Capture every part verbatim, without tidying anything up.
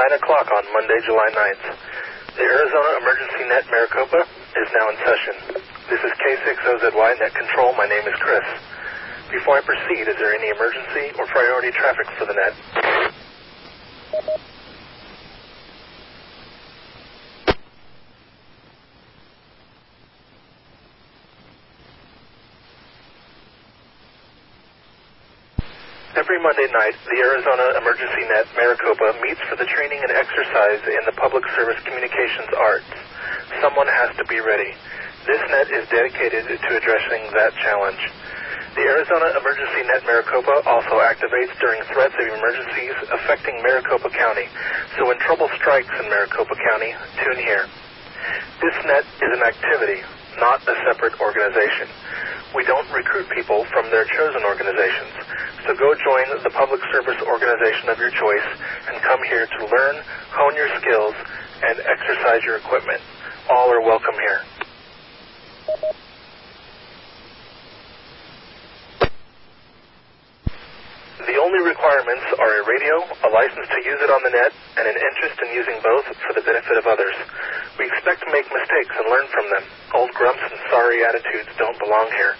nine o'clock on Monday, July ninth. The Arizona Emergency Net Maricopa is now in session. This is K six O Z Y Net Control. My name is Chris. Before I proceed, is there any emergency or priority traffic for the net? Every Monday night, the Arizona Emergency Net Maricopa meets for the training and exercise in the public service communications arts. Someone has to be ready. This net is dedicated to addressing that challenge. The Arizona Emergency Net Maricopa also activates during threats of emergencies affecting Maricopa County. So when trouble strikes in Maricopa County, tune here. This net is an activity, not a separate organization. We don't recruit people from their chosen organizations, so go join the public service organization of your choice and come here to learn, hone your skills, and exercise your equipment. All are welcome here. The only requirements are a radio, a license to use it on the net, and an interest in using both for the benefit of others. We expect to make mistakes and learn from them. Old grumps and sorry attitudes don't belong here.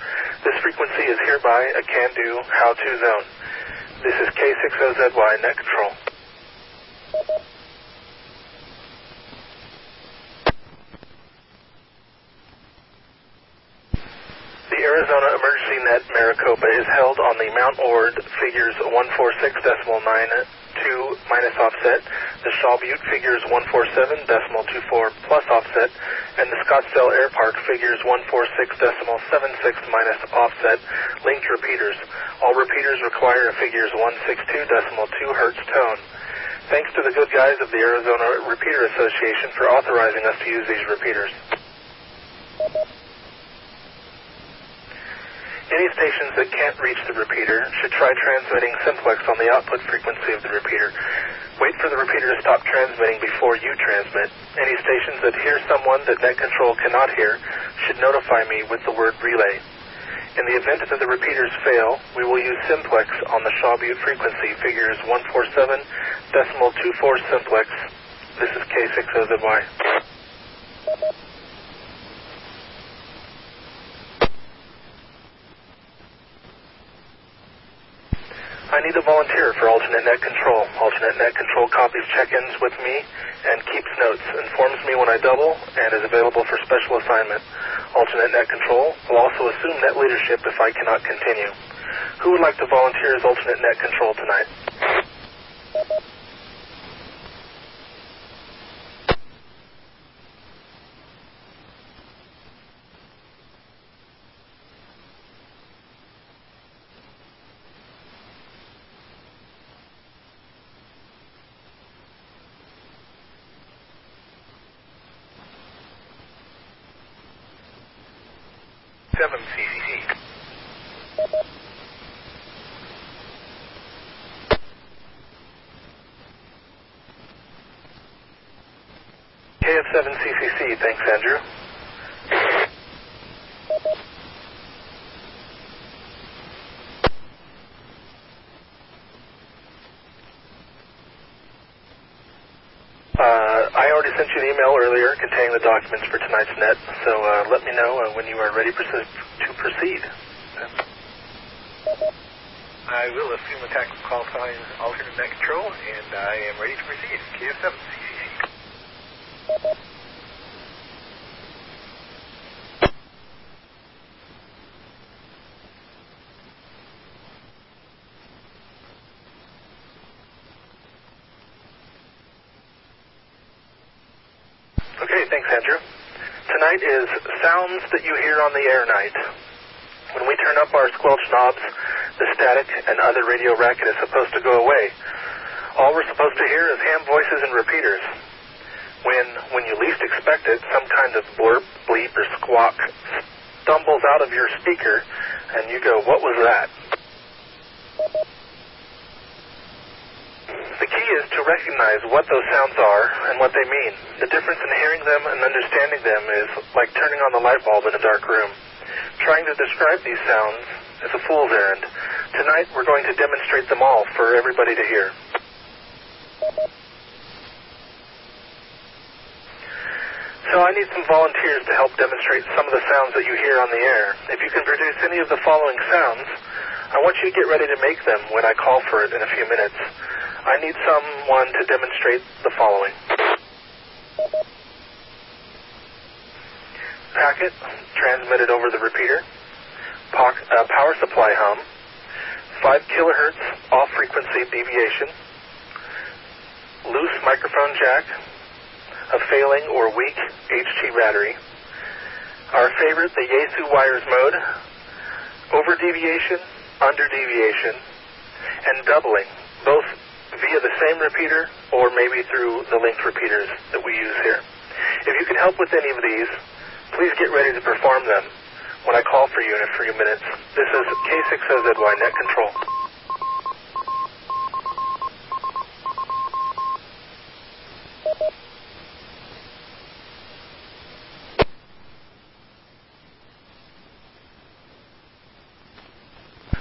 This frequency is hereby a can-do, how-to zone. This is K six O Z Y Net Control. The Arizona Emergency Net Maricopa is held on the Mount Ord figures one forty-six point nine two minus offset, the Shaw Butte figures one forty-seven point two four plus offset, and the Scottsdale Air Park figures one forty-six point seven six minus offset linked repeaters. All repeaters require a figures one sixty-two point two hertz tone. Thanks to the good guys of the Arizona Repeater Association for authorizing us to use these repeaters. Any stations that can't reach the repeater should try transmitting simplex on the output frequency of the repeater. Wait for the repeater to stop transmitting before you transmit. Any stations that hear someone that net control cannot hear should notify me with the word relay. In the event that the repeaters fail, we will use simplex on the Shaw Butte frequency figures one forty-seven point two four simplex. This is K six O Z Y. I need a volunteer for alternate net control. Alternate net control copies check-ins with me and keeps notes, informs me when I double, and is available for special assignment. Alternate net control will also assume net leadership if I cannot continue. Who would like to volunteer as alternate net control tonight? seven C C C. K F seven C C C, thanks Andrew. I sent you the email earlier containing the documents for tonight's net, so uh, let me know uh, when you are ready to proceed. I will assume attack call sign alternate net control, and I am ready to proceed. K F seven C C C. Okay, thanks, Andrew. Tonight is Sounds That You Hear on the Air Night. When we turn up our squelch knobs, the static and other radio racket is supposed to go away. All we're supposed to hear is ham voices and repeaters. When, when you least expect it, some kind of blurp, bleep, or squawk stumbles out of your speaker, and you go, "What was that?" The key is to recognize what those sounds are and what they mean. The difference in hearing them and understanding them is like turning on the light bulb in a dark room. Trying to describe these sounds is a fool's errand. Tonight, we're going to demonstrate them all for everybody to hear. So I need some volunteers to help demonstrate some of the sounds that you hear on the air. If you can produce any of the following sounds, I want you to get ready to make them when I call for it in a few minutes. I need someone to demonstrate the following. Packet transmitted over the repeater. Po- uh, power supply hum. five kilohertz off frequency deviation. Loose microphone jack. A failing or weak H T battery. Our favorite, the Yaesu wires mode. Over deviation, under deviation, and doubling, both via the same repeater or maybe through the linked repeaters that we use here. If you can help with any of these, please get ready to perform them when I call for you in a few minutes. This is K six O Z Y Net Control.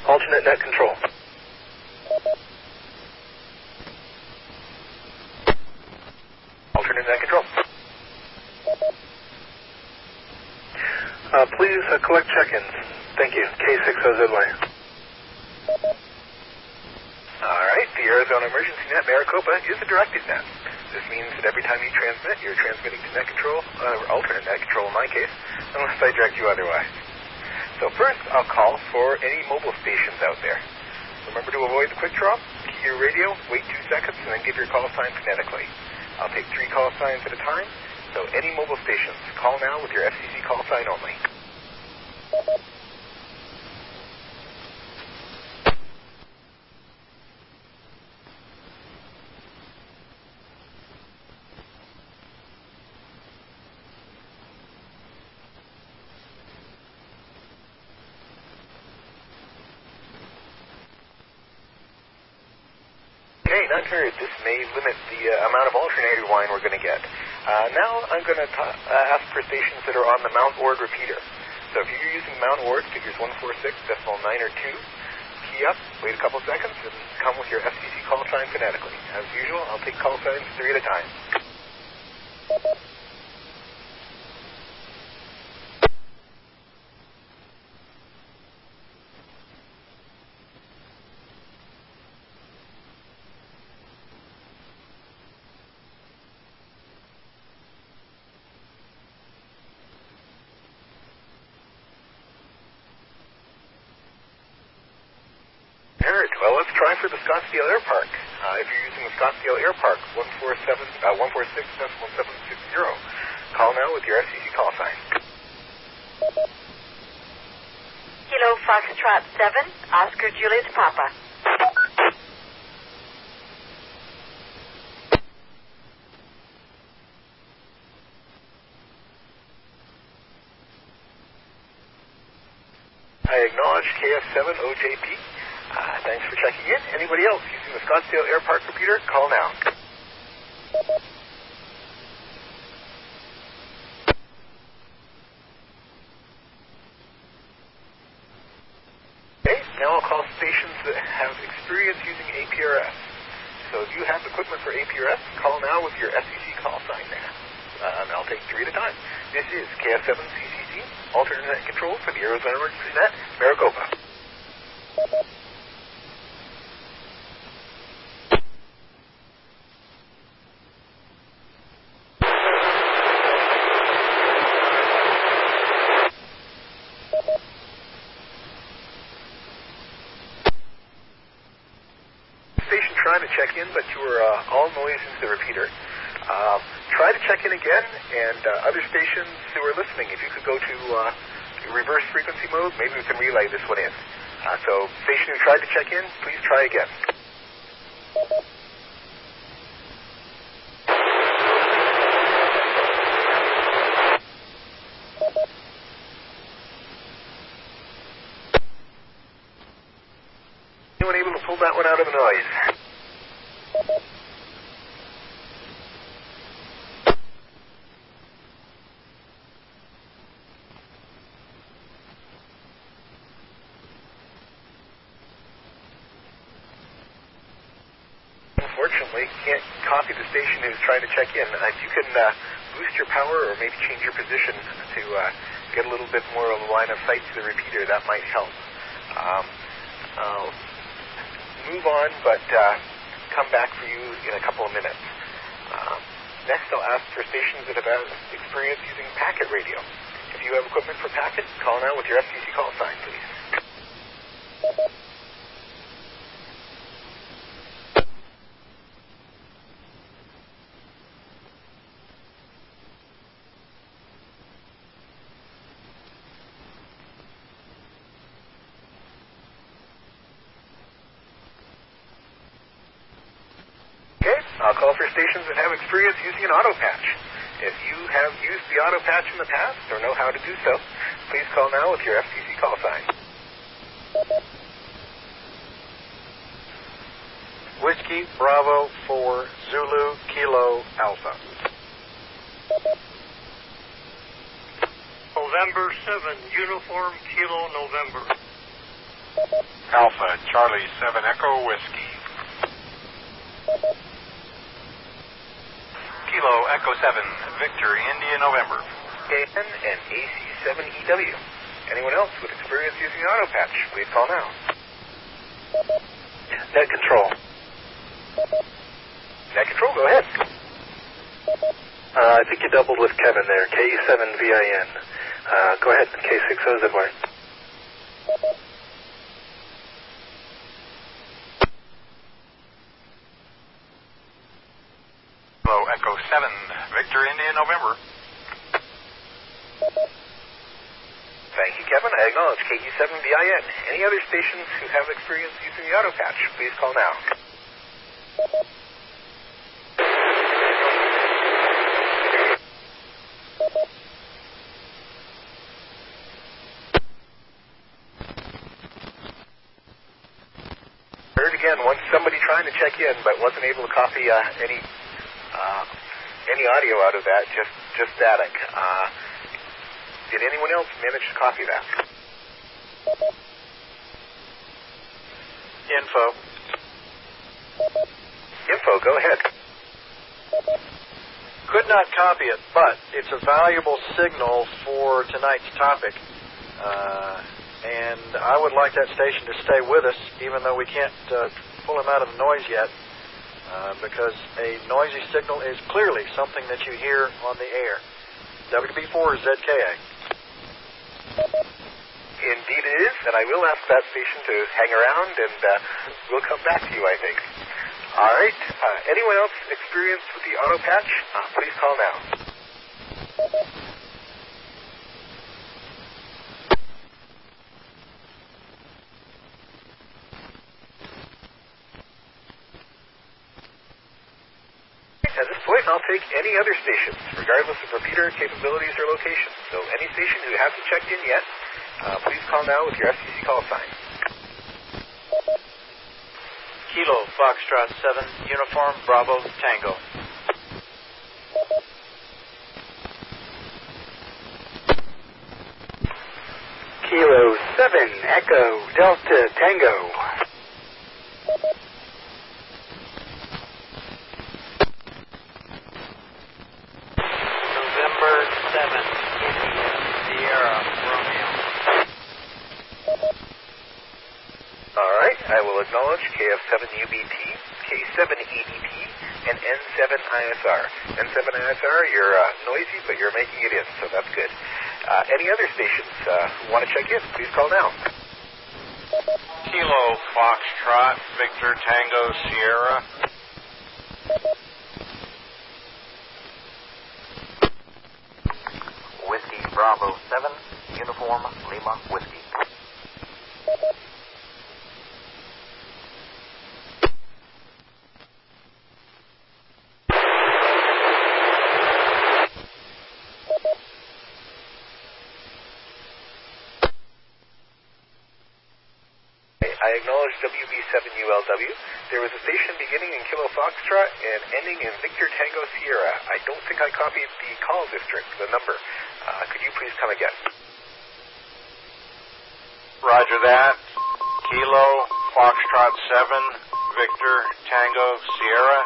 Alternate net control. Alternate net control. Uh, please uh, collect check-ins. Thank you. K six O Z Y. All right. The Arizona Emergency Net Maricopa is a directed net. This means that every time you transmit, you're transmitting to net control, uh, or alternate net control in my case, unless I direct you otherwise. So first, I'll call for any mobile stations out there. Remember to avoid the quick drop, key your radio, wait two seconds, and then give your call sign phonetically. I'll take three call signs at a time, so any mobile stations, call now with your F C C call sign only. This may limit the uh, amount of alternator line we're going to get. Uh, now I'm going to ta- uh, ask for stations that are on the Mount Ord repeater. So if you're using Mount Ord, figures one forty-six decimal nine or two, key up, wait a couple seconds, and come with your F C C call sign phonetically. As usual, I'll take call signs three at a time. Well, let's try for the Scottsdale Air Park. Uh, if you're using the Scottsdale Air Park, one forty-seven, uh, one forty-six decimal seven sixty, call now with your F C C call sign. Kilo Foxtrot seven, Oscar Julius Papa. I acknowledge K F seven O J P. Uh, thanks for checking in. Anybody else using the Scottsdale Air Park computer, call now. Okay, now I'll call stations that have experience using A P R S. So if you have equipment for A P R S, call now with your F C C call sign there. Um, I'll take three at a time. This is K F seven C C C, alternate net control for the Arizona Emergency Net, Maricopa. Station trying to check in, but you were uh, all noise into the repeater. Um, try to check in again, and uh, other stations who are listening, if you could go to uh, reverse frequency mode, maybe we can relay this one in. Uh, so, station who tried to check in, please try again. Anyone able to pull that one out of the noise? unfortunately can't copy the station who's trying to check in. If you can uh, boost your power or maybe change your position to uh, get a little bit more of a line of sight to the repeater, that might help. Um, I'll move on, but uh, come back for you in a couple of minutes. Um, next, I'll ask for stations that have experience using packet radio. If you have equipment for packet, call now with your F C C call sign, please. I'll call for stations that have experience using an auto patch. If you have used the auto patch in the past or know how to do so, please call now with your F C C call sign. Whiskey Bravo four Zulu Kilo Alpha. November seven Uniform Kilo November. Alpha Charlie seven Echo Whiskey. Kilo Echo seven, Victor, India, November. K N and A C seven E W. Anyone else with experience using auto patch, please call now. Net Control. Net Control, go ahead. Uh, I think you doubled with Kevin there, K seven V I N. Uh, go ahead, K six O Z Y. Hello, Echo seven, Victor, India, November. Thank you, Kevin. I acknowledge K U seven B I N. Any other stations who have experience using the auto patch, please call now. Heard again, once somebody trying to check in but wasn't able to copy uh, any... Uh, any audio out of that, just just static. Uh, did anyone else manage to copy that? Info. Info, go ahead. Could not copy it, but it's a valuable signal for tonight's topic. Uh, and I would like that station to stay with us, even though we can't uh, pull him out of the noise yet. Uh, because a noisy signal is clearly something that you hear on the air. W B four Z K A. Indeed it is, and I will ask that station to hang around, and uh, we'll come back to you, I think. All right. Uh, anyone else experienced with the auto patch? Uh, please call now. At this point, I'll take any other stations, regardless of repeater capabilities or location. So any station who hasn't checked in yet, uh, please call now with your F C C call sign. Kilo Foxtrot seven, Uniform Bravo Tango. Kilo seven, Echo Delta Tango. Acknowledge K F seven U B T, K seven E D P, and N seven I S R. N seven I S R, you're uh, noisy, but you're making it in, so that's good. Uh, any other stations uh, who want to check in, please call now. Kilo Foxtrot, Victor Tango Sierra. Whiskey Bravo seven, Uniform Lima Whiskey. I acknowledge W B seven U L W. There was a station beginning in Kilo Foxtrot and ending in Victor Tango Sierra. I don't think I copied the call district, the number. Uh, could you please come again? Roger that. Kilo Foxtrot seven, Victor, Tango, Sierra,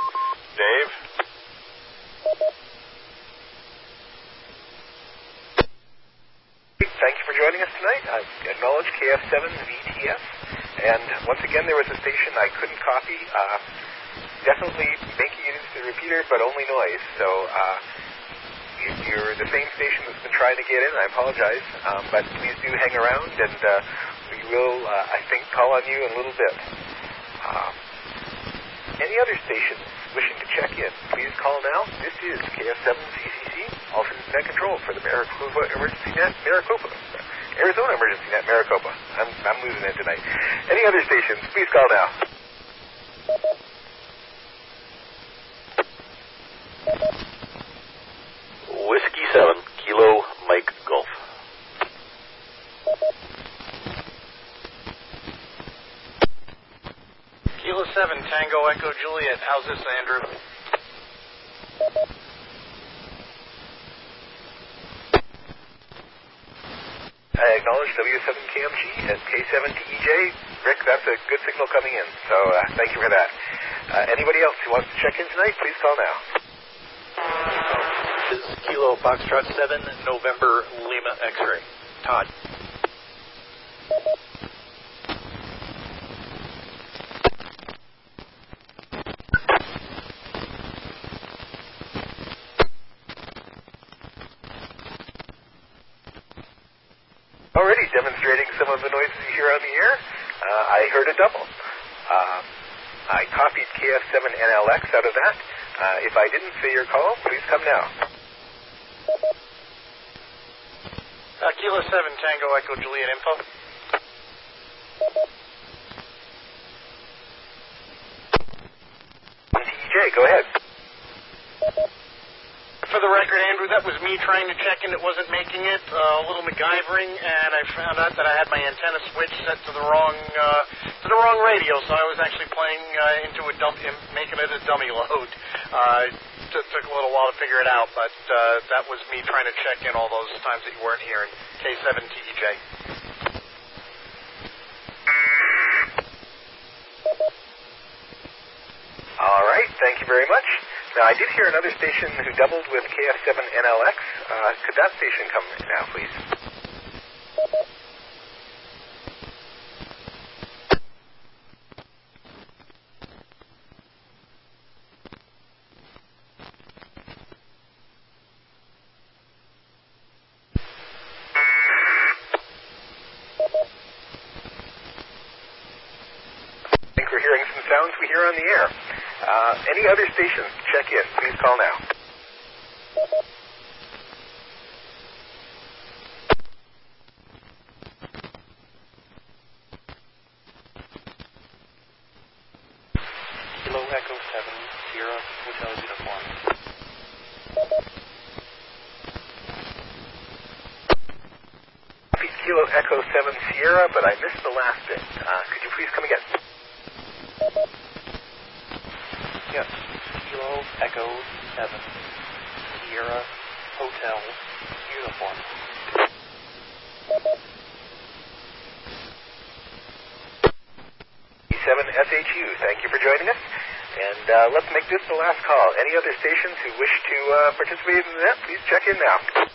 Dave. Thank you for joining us tonight. I acknowledge K F seven's V T S. And once again, there was a station I couldn't copy. Uh, definitely making it into the repeater, but only noise. So uh, you're the same station that's been trying to get in. I apologize. Um, but please do hang around, and uh, we will, uh, I think, call on you in a little bit. Um, any other stations wishing to check in, please call now. This is K F seven C C C, alternate net control for the Maricopa Emergency Net, Maricopa, Arizona Emergency Net, Maricopa. I'm, I'm losing it tonight. Any other stations, please call now. Whiskey seven, Kilo Mike Golf. Kilo seven, Tango Echo Juliet. How's this, Andrew? I acknowledge W seven K M G and K seven T E J. Rick, that's a good signal coming in, so uh, thank you for that. Uh, anybody else who wants to check in tonight, please call now. This is Kilo Foxtrot seven, November Lima X-Ray. Todd. Already demonstrating some of the noises you hear on the air. Uh, I heard a double. Uh, I copied K F seven N L X out of that. Uh, if I didn't see your call, please come now. Uh, Kilo seven, Tango Echo Juliet info. D J, go ahead. For the record, Andrew, that was me trying to check and it wasn't making it, uh, a little MacGyvering, and I found out that I had my antenna switch set to the wrong uh, to the wrong radio, so I was actually playing uh, into a dump, making it a dummy load. Uh, it just took a little while to figure it out, but uh, that was me trying to check in all those times that you weren't hearing. K seven T E J. All right, thank you very much. Now, I did hear another station who doubled with K F seven N L X. Uh, could that station come in now, please? I think we're hearing some sounds we hear on the air. Uh, any other stations, check in. Please call now. Kilo Echo seven, Sierra, Hotel Uniform. Kilo Echo seven, Sierra, but I missed the last bit. Uh, could you please come again? Yes, Kilo Echo seven, Sierra, Hotel, Uniform. E seven S H U, thank you for joining us. And uh, let's make this the last call. Any other stations who wish to uh, participate in that, please check in now.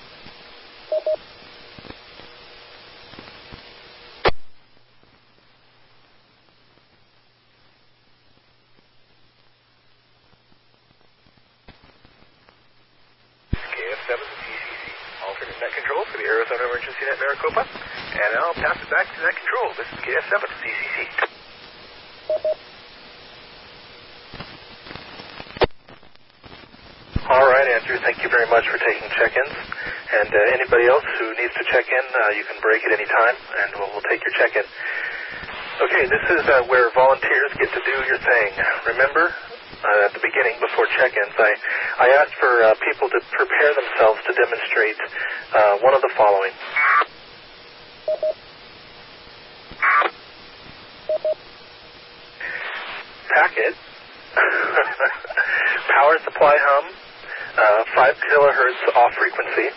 Maricopa, and I'll pass it back to that control. This is K F seven C C C. All right, Andrew, thank you very much for taking check-ins. And uh, anybody else who needs to check in, uh, you can break at any time, and we'll, we'll take your check-in. Okay, this is uh, where volunteers get to do your thing. Remember, Uh, at the beginning, before check-ins, I, I asked for uh, people to prepare themselves to demonstrate uh, one of the following. Packet, power supply hum, uh, five kilohertz off frequency,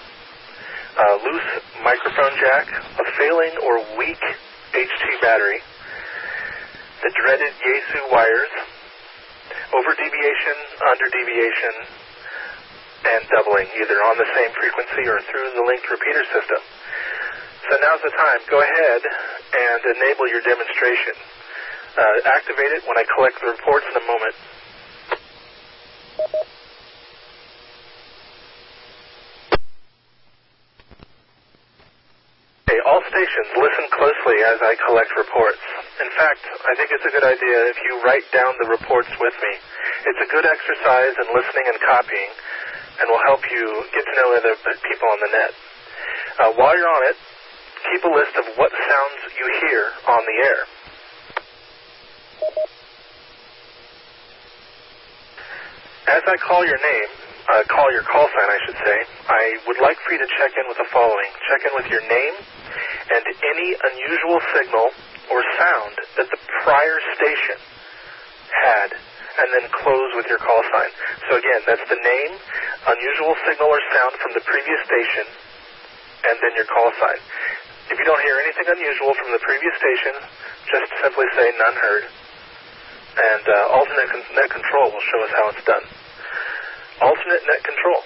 uh, loose microphone jack, a failing or weak H T battery, the dreaded Yaesu wires, over deviation, under deviation, and doubling, either on the same frequency or through the linked repeater system. So now's the time. Go ahead and enable your demonstration. Uh, activate it when I collect the reports in a moment. Okay, all stations, listen closely as I collect reports. In fact, I think it's a good idea if you write down the reports with me. It's a good exercise in listening and copying, and will help you get to know other people on the net. Uh, while you're on it, keep a list of what sounds you hear on the air. As I call your name, uh, call your call sign, I should say, I would like for you to check in with the following. Check in with your name and any unusual signal or sound that the prior station had, and then close with your call sign. So again, that's the name, unusual signal or sound from the previous station, and then your call sign. If you don't hear anything unusual from the previous station, just simply say none heard. And uh, alternate con- net control will show us how it's done. Alternate net control.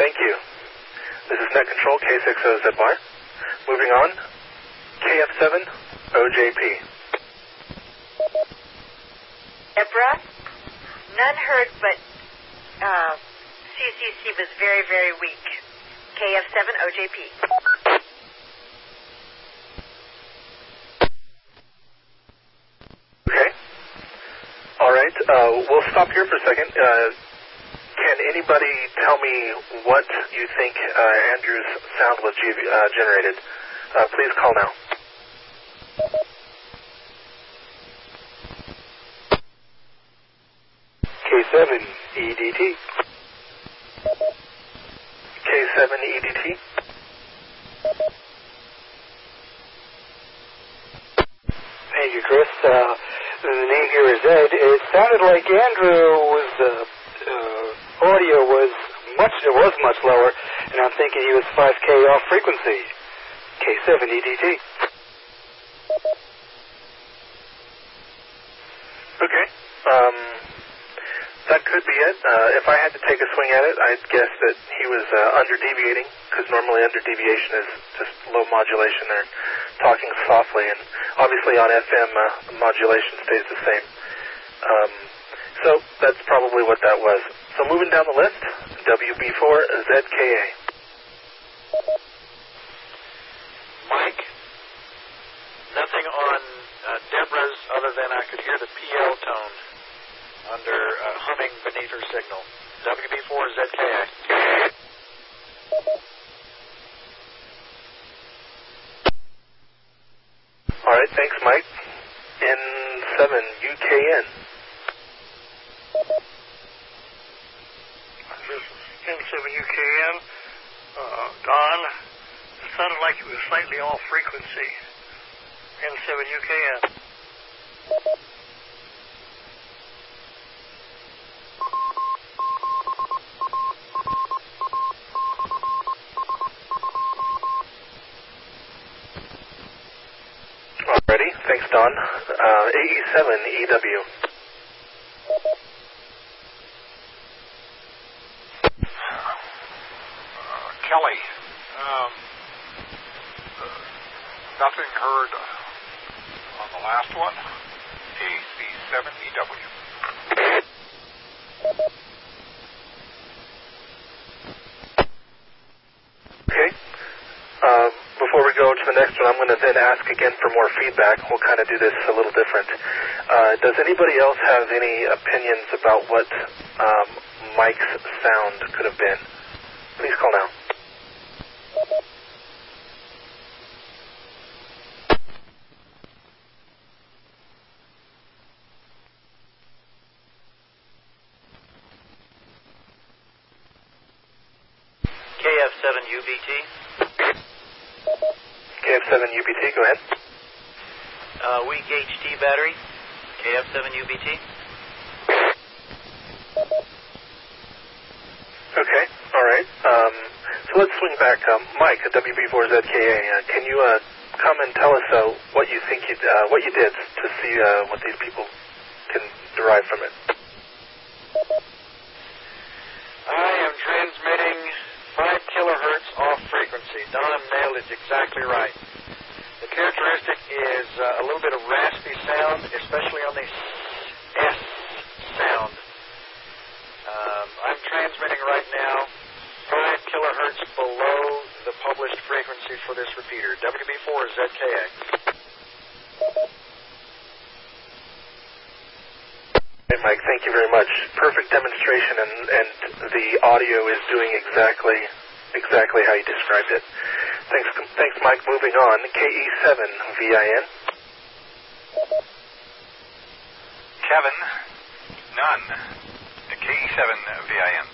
Thank you. This is Net Control K six O Z Y. Moving on, K F seven O J P. Deborah, none heard, but uh, C C C was very, very weak. K F seven O J P. Okay. All right. Uh, we'll stop here for a second. Uh, Can anybody tell me what you think uh, Andrew's sound was ge- uh, generated? Uh, please call now. K seven E D T. K seven E D T. Thank you, Chris. Uh, the name here is Ed. It sounded like Andrew was the... Uh, audio was much, it was much lower, and I'm thinking he was five K off frequency. K seven E D T. Okay. Um, that could be it. Uh, if I had to take a swing at it, I'd guess that he was uh, under-deviating, because normally under-deviation is just low modulation or talking softly, and obviously on F M, uh, modulation stays the same. Um, so that's probably what that was. So moving down the list, W B four Z K A. Mike, nothing on uh, Deborah's other than I could hear the P L tone under uh, humming beneath her signal. W B four Z K A. All right, thanks, Mike. N seven U K N. N seven U K N, uh, Don, it sounded like it was slightly off frequency. N seven U K N. Alrighty, thanks, Don. Uh, A E seven E W. Kelly, um, uh, nothing heard on the last one. A C seven E W. Okay. Um, before we go to the next one, I'm going to then ask again for more feedback. We'll kind of do this a little different. Uh, does anybody else have any opinions about what um, Mike's sound could have been? Please call now. K F seven K F seven U B T. K F seven U B T, go ahead. Uh, weak H D battery, K F seven U B T. Okay, all right. Um, so let's swing back. Um, Mike at W B four Z K A, uh, can you uh, come and tell us uh, what you think you uh, what you did to see uh, what these people can derive from it? I am transmitting five kilohertz off frequency. Donna Mail is exactly right. The characteristic is uh, a little bit of raspy sound, especially on the S sound. Um, I'm transmitting right now five kilohertz below the published frequency for this repeater, W B four Z K A. Hey, Mike, thank you very much. Perfect demonstration, and, and the audio is doing exactly exactly how you described it. Thanks, thanks, Mike. Moving on, K E seven V I N. Kevin, none. K E seven V I N.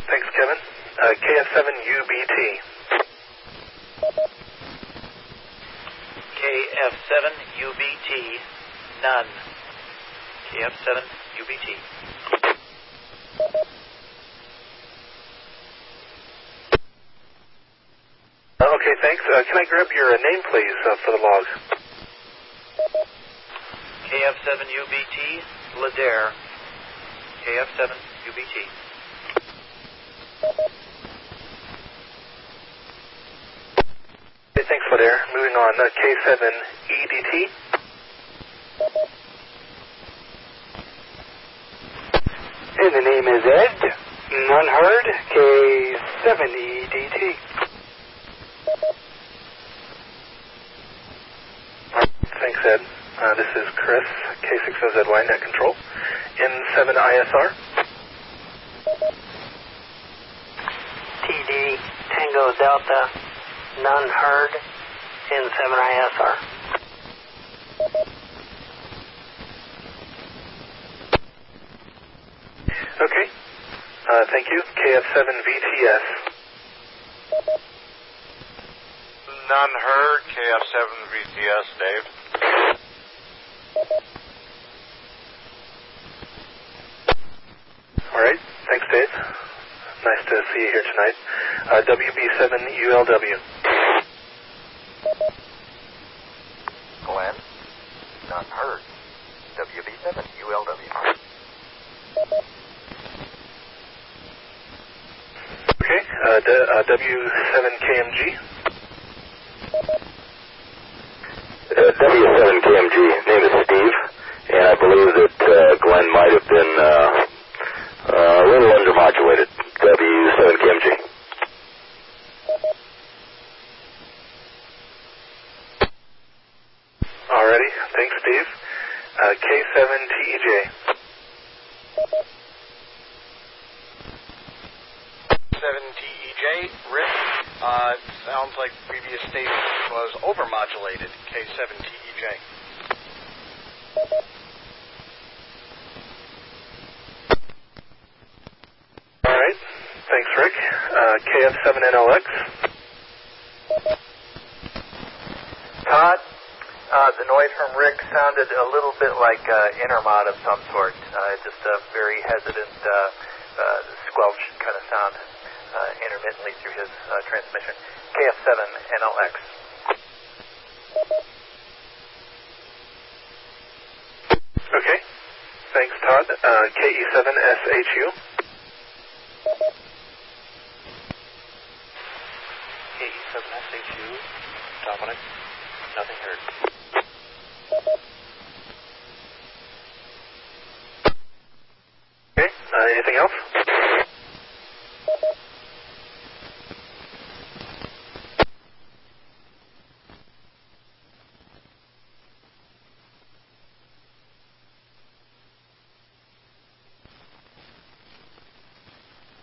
Thanks, Kevin. Uh, K F seven U B T. K F seven U B T, none. K F seven U B T. Okay, thanks. Uh, can I grab your uh, name, please, uh, for the log? K F seven U B T, Ladere. K F seven U B T. Thanks for there. Moving on, uh, K seven E D T. Hey, the name is Ed. None heard. K seven E D T. Thanks, Ed. Uh, this is Chris, K six O Z Y, Net Control, N seven I S R. T D, Tango Delta. None heard, N seven I S R. Okay. Uh, thank you. K F seven V T S. None heard, K F seven V T S, Dave. All right. Thanks, Dave. Nice to see you here tonight. Uh, W B seven U L W. Glenn, none heard. W B seven U L W. Okay, uh, d- uh, W seven K M G. Uh, W seven K M G, name is Steve, and I believe that uh, Glenn might have been uh, uh, a little undermodulated. W seven K M G. Alrighty, thanks, Steve. Uh, K seven T E J. K seven T E J, Rick, uh, sounds like previous station was overmodulated. K seven T E J. Alright, thanks, Rick. Uh, K F seven N L X. Todd? Uh, the noise from Rick sounded a little bit like uh, intermod of some sort, uh, just a very hesitant uh, uh, squelch kind of sound uh, intermittently through his uh, transmission. K F seven N L X. Okay. Thanks, Todd. Uh, K E seven S H U. K E seven S H U, Dominic, nothing heard. Okay, uh, anything else?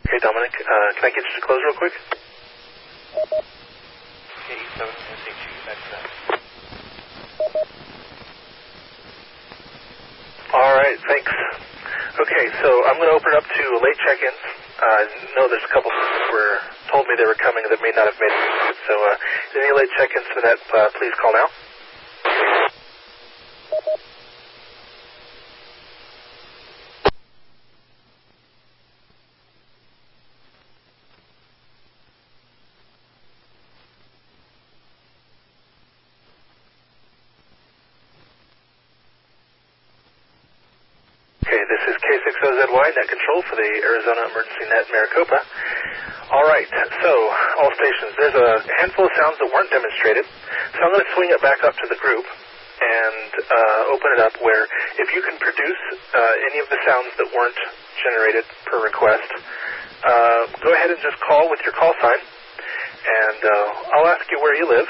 Okay, Dominic, uh, can I get you to close real quick? Okay, so I'm going to open up to late check-ins. Uh, I know there's a couple who were told me they were coming that may not have made it. So uh, any late check-ins for that, uh, please call now. K six O Z Y, net control for the Arizona Emergency Net Maricopa. All right, so all stations, there's a handful of sounds that weren't demonstrated, so I'm going to swing it back up to the group and uh, open it up where if you can produce uh, any of the sounds that weren't generated per request, uh, go ahead and just call with your call sign, and uh, I'll ask you where you live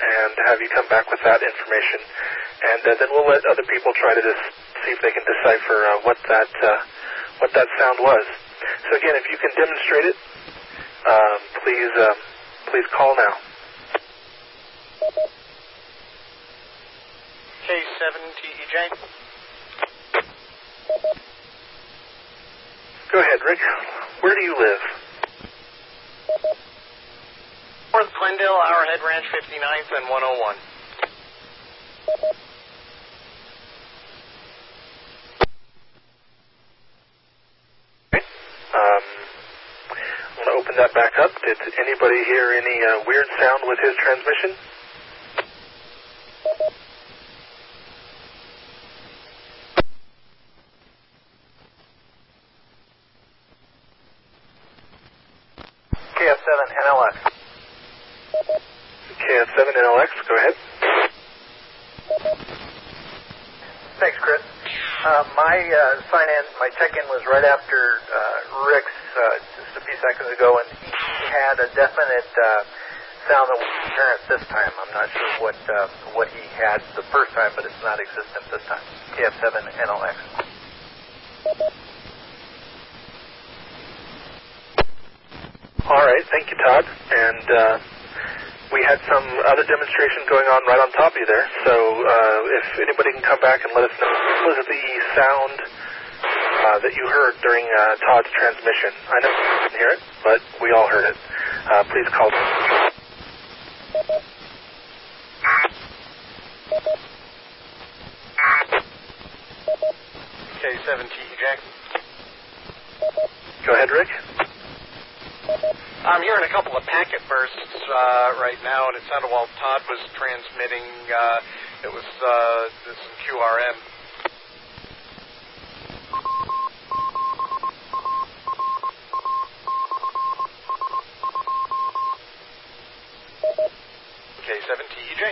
and have you come back with that information, and uh, then we'll let other people try to just see if they can decipher uh, what that uh, what that sound was. So again, if you can demonstrate it, uh, please uh, please call now. K seven T E J. Go ahead, Rick. Where do you live? North Glendale, Arrowhead Ranch, fifty-ninth and one oh one. That back up. Did anybody hear any uh, weird sound with his transmission? K F seven N L X. K F seven N L X, go ahead. Thanks, Chris. Uh, my uh, sign-in, my check-in was right after uh, Rick's Uh, just a few seconds ago, and he had a definite uh, sound that was apparent this time. I'm not sure what uh, what he had the first time, but it's not existent this time. K F seven N L X. All right, thank you, Todd. And uh, we had some other demonstration going on right on top of you there, so uh, if anybody can come back and let us know, what was the sound Uh, that you heard during uh, Todd's transmission? I know you didn't hear it, but we all heard it. Uh, please call. K seven T E J. Go ahead, Rick. I'm hearing a couple of packet bursts uh, right now, and it sounded while Todd was transmitting, uh, it was uh, some Q R M. K seven T E J.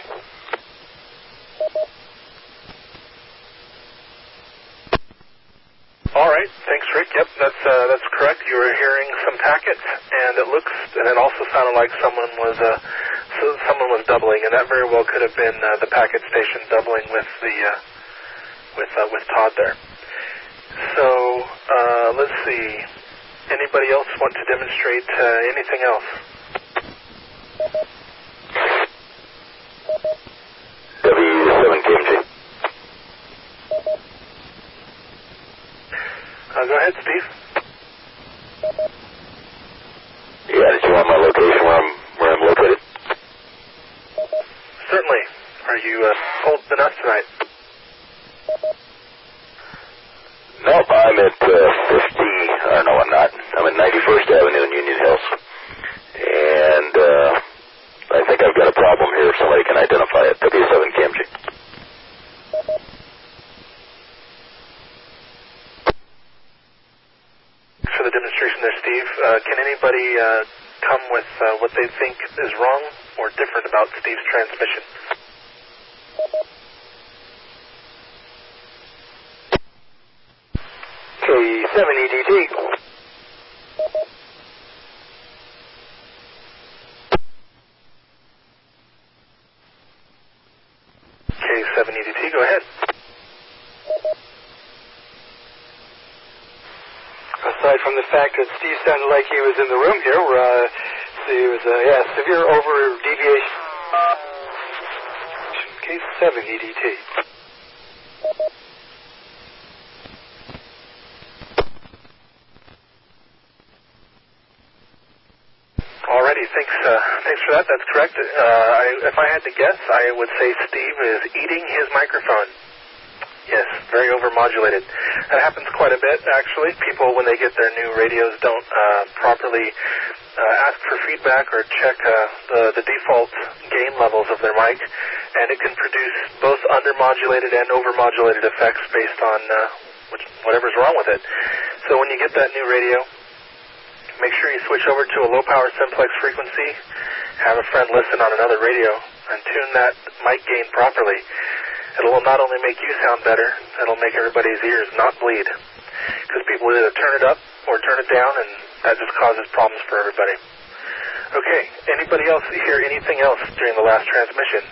All right, thanks, Rick. Yep, that's uh, that's correct. You were hearing some packets, and it looks, and it also sounded like someone was uh, so someone was doubling, and that very well could have been uh, the packet station doubling with the uh, with uh, with Todd there. So uh, let's see. Anybody else want to demonstrate uh, anything else? W seven T M G. Uh, go ahead, Steve. Yeah, did you want my location where I'm where I'm located? Certainly. Are you uh, cold enough tonight? No, I'm at uh, fifty. Uh, no, I'm not. I'm at ninety-first Avenue in Union Hills, and. Uh, I think I've got a problem here if somebody can identify it. W seven K M G. Thanks for the demonstration there, Steve. Uh, can anybody uh, come with uh, what they think is wrong or different about Steve's transmission? K seven E D T. K seven E D T, go ahead. Aside from the fact that Steve sounded like he was in the room here, where, uh, so he was a uh, yeah, severe over deviation. K seven E D T. thanks, uh, thanks for that. That's correct. Uh, I, if I had to guess, I would say Steve is eating his microphone. Yes, very overmodulated. That happens quite a bit, actually. People, when they get their new radios, don't uh, properly uh, ask for feedback or check uh, the, the default gain levels of their mic, and it can produce both undermodulated and overmodulated effects based on uh, which, whatever's wrong with it. So when you get that new radio, make sure you switch over to a low-power simplex frequency, have a friend listen on another radio, and tune that mic gain properly. It'll not only make you sound better, it'll make everybody's ears not bleed, because people will either turn it up or turn it down, and that just causes problems for everybody. Okay, anybody else hear anything else during the last transmission?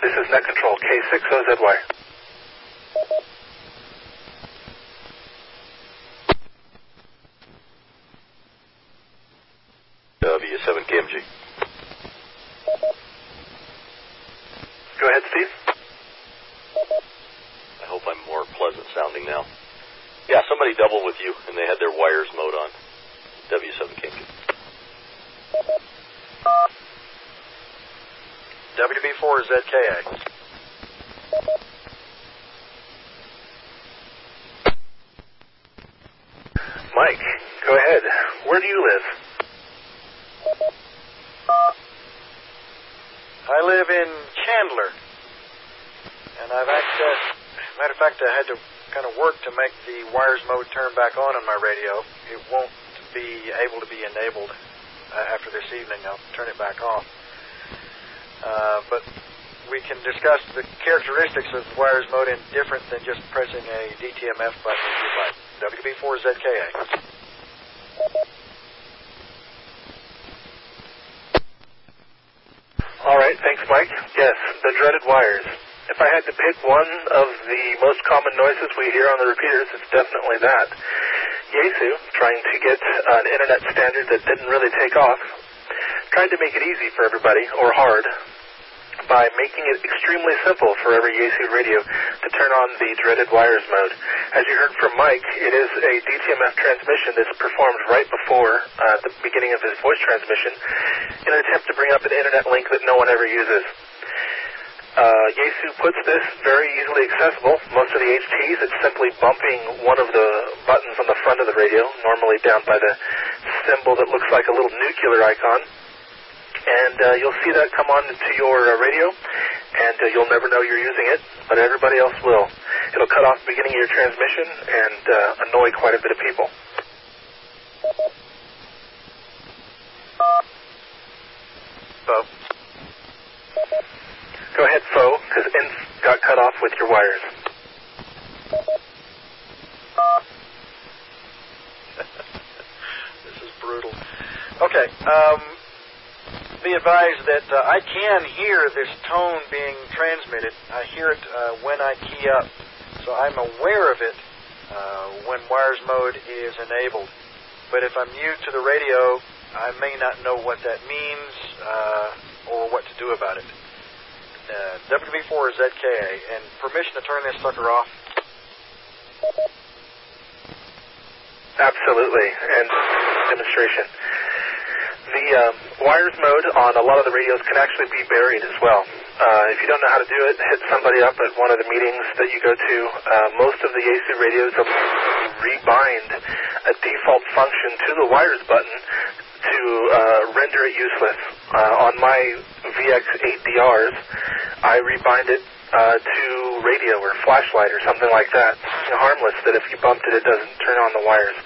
This is Net Control, K six O Z Y. W seven K M G. Go ahead, Steve. I hope I'm more pleasant sounding now. Yeah, somebody doubled with you, and they had their wires mode on. W seven K M G. W B four Z K A. Mike, go ahead. Where do you live? I live in Chandler, and I've access, matter of fact, I had to kind of work to make the wires mode turn back on on my radio. It won't be able to be enabled uh, after this evening. I'll turn it back off. Uh, but we can discuss the characteristics of wires mode in different than just pressing a D T M F button if you'd like. W B four Z K A. All right, thanks, Mike. Yes, the dreaded wires. If I had to pick one of the most common noises we hear on the repeaters, it's definitely that. Yaesu, trying to get an internet standard that didn't really take off, tried to make it easy for everybody, or hard, by making it extremely simple for every Yaesu radio to turn on the dreaded wires mode. As you heard from Mike, it is a D T M F transmission that's performed right before uh, the beginning of his voice transmission in an attempt to bring up an internet link that no one ever uses. Uh, Yaesu puts this very easily accessible. Most of the H Ts, it's simply bumping one of the buttons on the front of the radio, normally down by the symbol that looks like a little nuclear icon. And uh, you'll see that come on to your uh, radio, and uh, you'll never know you're using it, but everybody else will. It'll cut off the beginning of your transmission and uh, annoy quite a bit of people. Fo. Go ahead, Fo, because Inf got cut off with your wires. This is brutal. Okay, um... be advised that uh, I can hear this tone being transmitted. I hear it uh, when I key up, so I'm aware of it uh, when wires mode is enabled. But if I'm new to the radio, I may not know what that means uh, or what to do about it. Uh, W B four Z K A, and permission to turn this sucker off? Absolutely, and demonstration. The um, wires mode on a lot of the radios can actually be buried as well. Uh, if you don't know how to do it, hit somebody up at one of the meetings that you go to. Uh, most of the Yaesu radios will rebind a default function to the wires button to uh, render it useless. Uh, on my V X eight D Rs, I rebind it uh, to radio or flashlight or something like that. It's harmless that if you bumped it, it doesn't turn on the wires.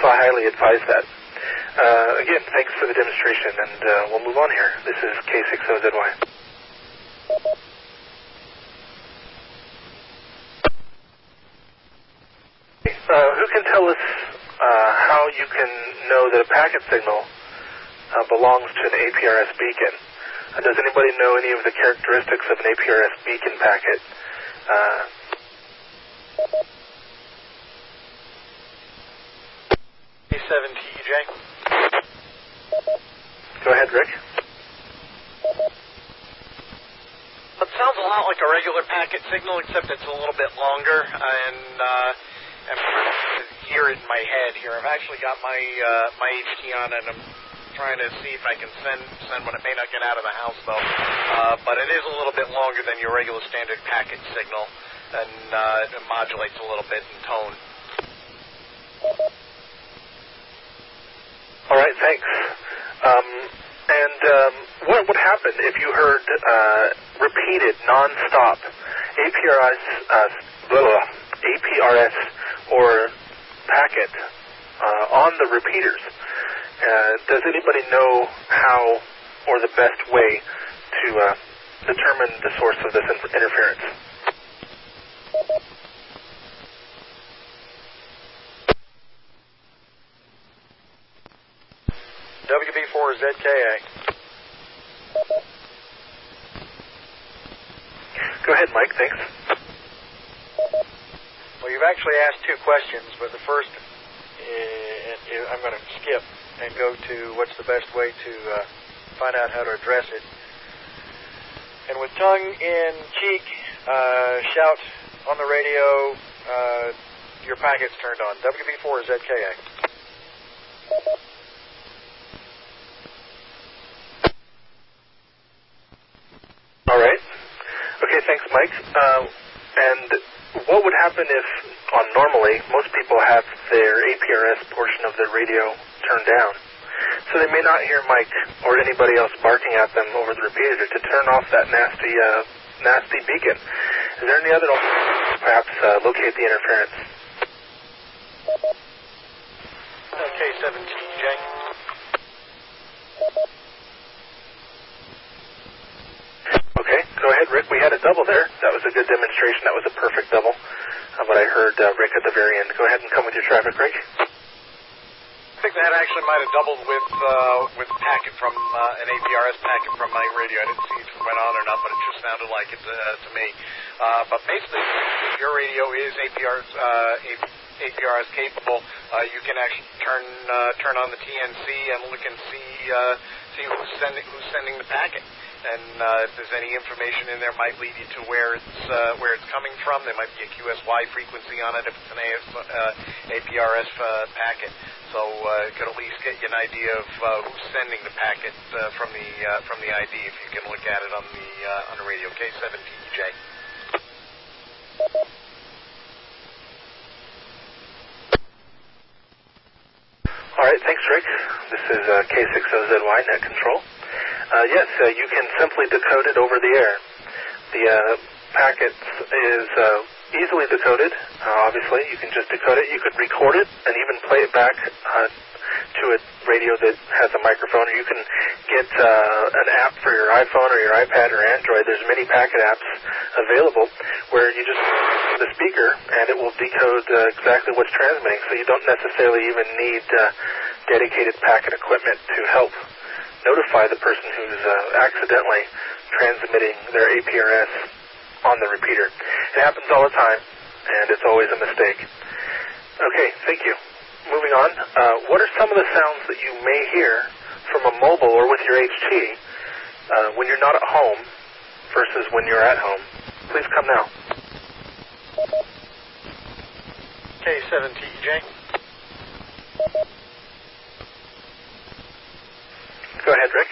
So I highly advise that. Uh, again, thanks for the demonstration, and uh, we'll move on here. This is K six O Z Y. Uh, who can tell us uh, how you can know that a packet signal uh, belongs to an A P R S beacon? Uh, does anybody know any of the characteristics of an A P R S beacon packet? Uh, A seven T E J. Go ahead, Rick. It sounds a lot like a regular packet signal, except it's a little bit longer, and uh, I'm here in my head here. I've actually got my uh, my H T on, and I'm trying to see if I can send send one. It may not get out of the house, though. Uh, but it is a little bit longer than your regular standard package signal, and uh, it modulates a little bit in tone. All right, thanks. Um, and um, what would happen if you heard uh, repeated, nonstop A P R S, uh, blah, blah, A P R S or packet uh, on the repeaters? Uh, does anybody know how or the best way to uh, determine the source of this in- interference? W B four Z K A. Go ahead, Mike. Thanks. Well, you've actually asked two questions, but the first uh, I'm going to skip and go to what's the best way to uh, find out how to address it. And with tongue in cheek, uh, shout on the radio, uh, your packet's turned on. W B four Z K A. All right. Okay, thanks, Mike. Uh, and what would happen if, on normally, most people have their A P R S portion of their radio turned down? So they may not hear Mike or anybody else barking at them over the repeater to turn off that nasty uh, nasty beacon. Is there any other alternative to perhaps uh, locate the interference? K seventeen J. Okay, go ahead, Rick. We had a double there. That was a good demonstration. That was a perfect double. Uh, but I heard uh, Rick at the very end. Go ahead and come with your traffic, Rick. I think that actually might have doubled with uh, with a packet from uh, an A P R S packet from my radio. I didn't see if it went on or not, but it just sounded like it uh, to me. Uh, but basically, if your radio is A P R S capable, uh, you can actually turn uh, turn on the T N C and look and see uh, see who's sending who's sending the packet. And uh, if there's any information in there, might lead you to where it's uh, where it's coming from. There might be a Q S Y frequency on it if it's an A F, uh, A P R S uh, packet. So uh, it could at least get you an idea of uh, who's sending the packet uh, from the uh, from the I D if you can look at it on the uh, on the radio. K seventeen J. All right, thanks, Rick. This is uh, K six O Z Y Net Control. Uh, yes, uh, you can simply decode it over the air. The uh, packet is uh, easily decoded, uh, obviously. You can just decode it. You could record it and even play it back uh, to a radio that has a microphone. Or you can get uh, an app for your iPhone or your iPad or Android. There's many packet apps available where you just the speaker and it will decode uh, exactly what's transmitting. So you don't necessarily even need uh, dedicated packet equipment to help notify the person who's uh, accidentally transmitting their A P R S on the repeater. It happens all the time, and it's always a mistake. Okay, thank you. Moving on, uh, what are some of the sounds that you may hear from a mobile or with your H T uh, when you're not at home versus when you're at home? Please come now. K seven T E J. Go ahead, Rick.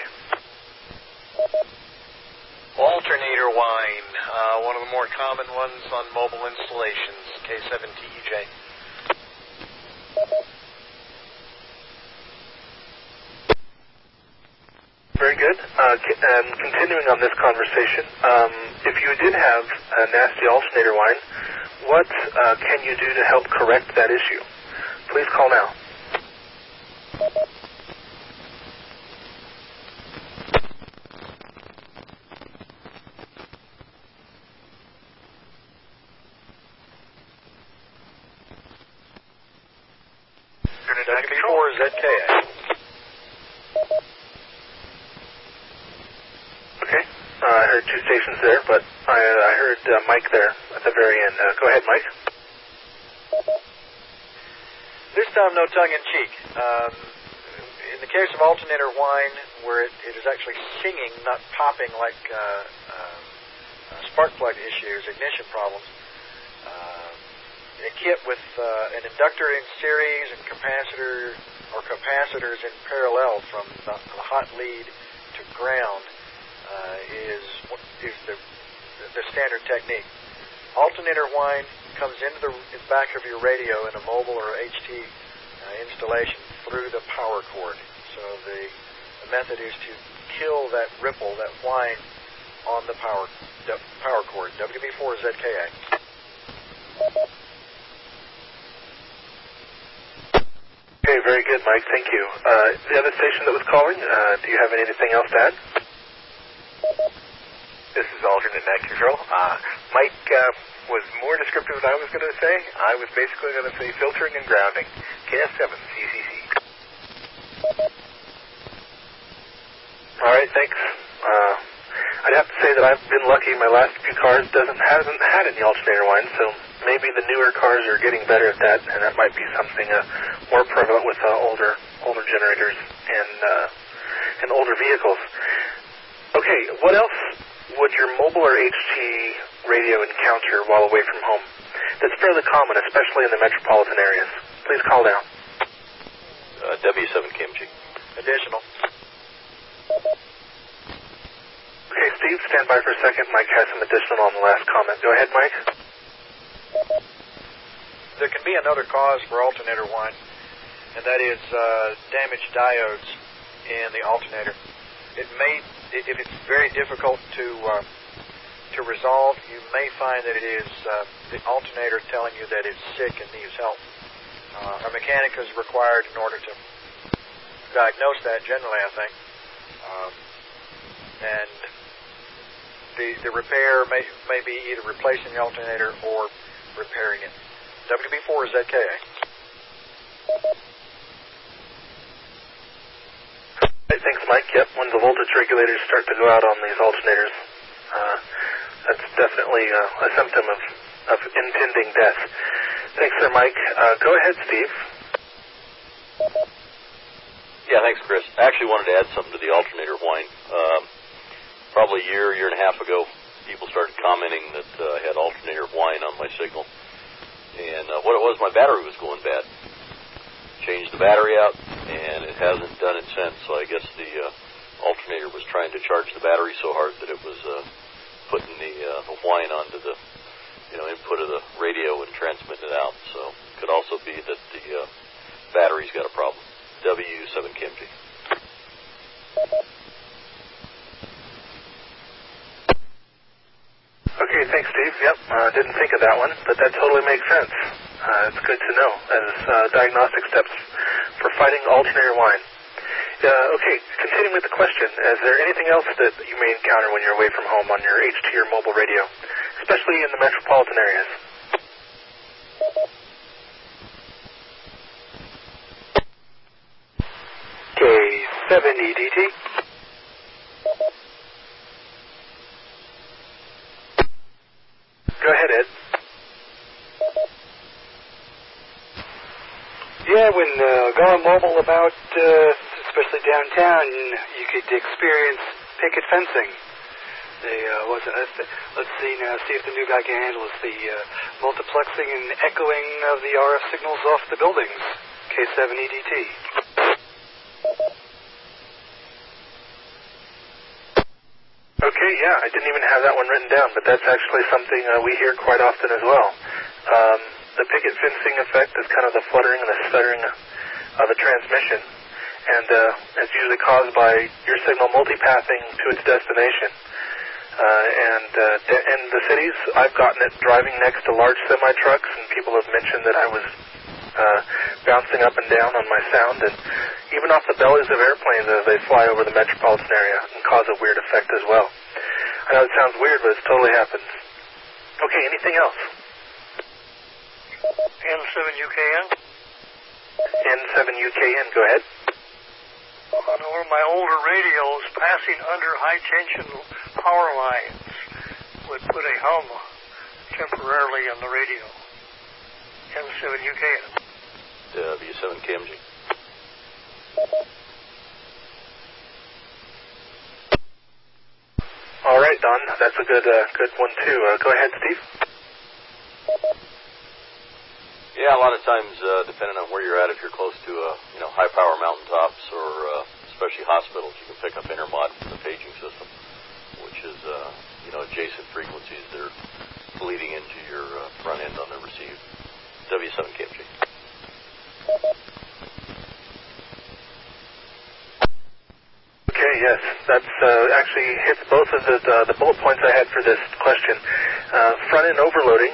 Alternator whine, uh, one of the more common ones on mobile installations, K seven T E J. Very good. Uh, and continuing on this conversation, um, if you did have a nasty alternator whine, what uh, can you do to help correct that issue? Please call now. ninety-four Z K. Okay, uh, I heard two stations there, but I, I heard uh, Mike there at the very end. Uh, go ahead, Mike. This time, no tongue in cheek. Um, in the case of alternator whine, where it, it is actually singing, not popping like uh, uh, spark plug issues, ignition problems. Uh, a kit with uh, an inductor in series and capacitor or capacitors in parallel from the hot lead to ground uh, is is the the standard technique. Alternator whine comes into the back of your radio in a mobile or H T uh, installation through the power cord. So the, the method is to kill that ripple, that whine, on the power the power cord. W B four Z K A. Okay, very good, Mike. Thank you. Uh, the other station that was calling, uh, do you have anything else to add? This is Alternate Net Control. Uh, Mike uh, was more descriptive than I was going to say. I was basically going to say filtering and grounding. K S seven C C C. All right, thanks. Uh, I'd have to say that I've been lucky. My last few cars doesn't hasn't had any alternator whine, so maybe the newer cars are getting better at that, and that might be something uh, more prevalent with uh, older older generators and uh, and older vehicles. Okay, what else would your mobile or H T radio encounter while away from home? That's fairly common, especially in the metropolitan areas. Please call down. Uh, W seven K M G. Additional. Okay, Steve, stand by for a second. Mike has some additional on the last comment. Go ahead, Mike. There can be another cause for alternator whine, and that is uh, damaged diodes in the alternator. It may, if it's very difficult to uh, to resolve, you may find that it is uh, the alternator telling you that it's sick and needs help. Uh, a mechanic is required in order to diagnose that. Generally, I think, um, and the the repair may may be either replacing the alternator or repairing it. W B four Z K A. Hey, thanks, Mike. Yep, when the voltage regulators start to go out on these alternators, uh, that's definitely uh, a symptom of, of impending death. Thanks, sir, Mike. Uh, go ahead, Steve. Yeah, thanks, Chris. I actually wanted to add something to the alternator whine. Um, probably a year, year and a half ago, people started commenting that uh, I had alternator whine on my signal. And uh, what it was, my battery was going bad. Changed the battery out, and it hasn't done it since. So I guess the uh, alternator was trying to charge the battery so hard that it was uh, putting the, uh, the whine onto the you know input of the radio and transmitting it out. So it could also be that the uh, battery's got a problem. W seven K M G. Okay, thanks, Steve. Yep, I uh, didn't think of that one, but that totally makes sense. Uh, it's good to know as uh, diagnostic steps for fighting alternator whine. Uh, okay, continuing with the question, is there anything else that you may encounter when you're away from home on your H T or mobile radio, especially in the metropolitan areas? K seven E D T. Go ahead, Ed. Yeah, when uh, going mobile about, uh, especially downtown, you could experience picket fencing. They uh, wasn't. Let's see now, see if the new guy can handle it. The uh, multiplexing and echoing of the R F signals off the buildings. K seven E D T. Okay, yeah, I didn't even have that one written down, but that's actually something uh, we hear quite often as well. Um, the picket fencing effect is kind of the fluttering and the stuttering of a transmission, and uh, it's usually caused by your signal multipathing to its destination. Uh, and uh, in the cities, I've gotten it driving next to large semi-trucks, and people have mentioned that I was uh, bouncing up and down on my sound, and even off the bellies of airplanes as they fly over the metropolitan area and cause a weird effect as well. I know it sounds weird, but it totally happens. Okay, anything else? N seven U K N? N seven U K N, go ahead. On one of my older radios, passing under high-tension power lines would put a hum temporarily on the radio. N seven U K N. W seven K M G. All right, Don. That's a good, uh, good one too. Uh, go ahead, Steve. Yeah, a lot of times, uh, depending on where you're at, if you're close to uh, you know high power mountaintops or uh, especially hospitals, you can pick up Intermod from the paging system, which is uh, you know adjacent frequencies that are bleeding into your uh, front end on the receive. W seven K F G. Okay, yes, that's uh, actually hits both of the uh, the bullet points I had for this question. Uh, front end overloading,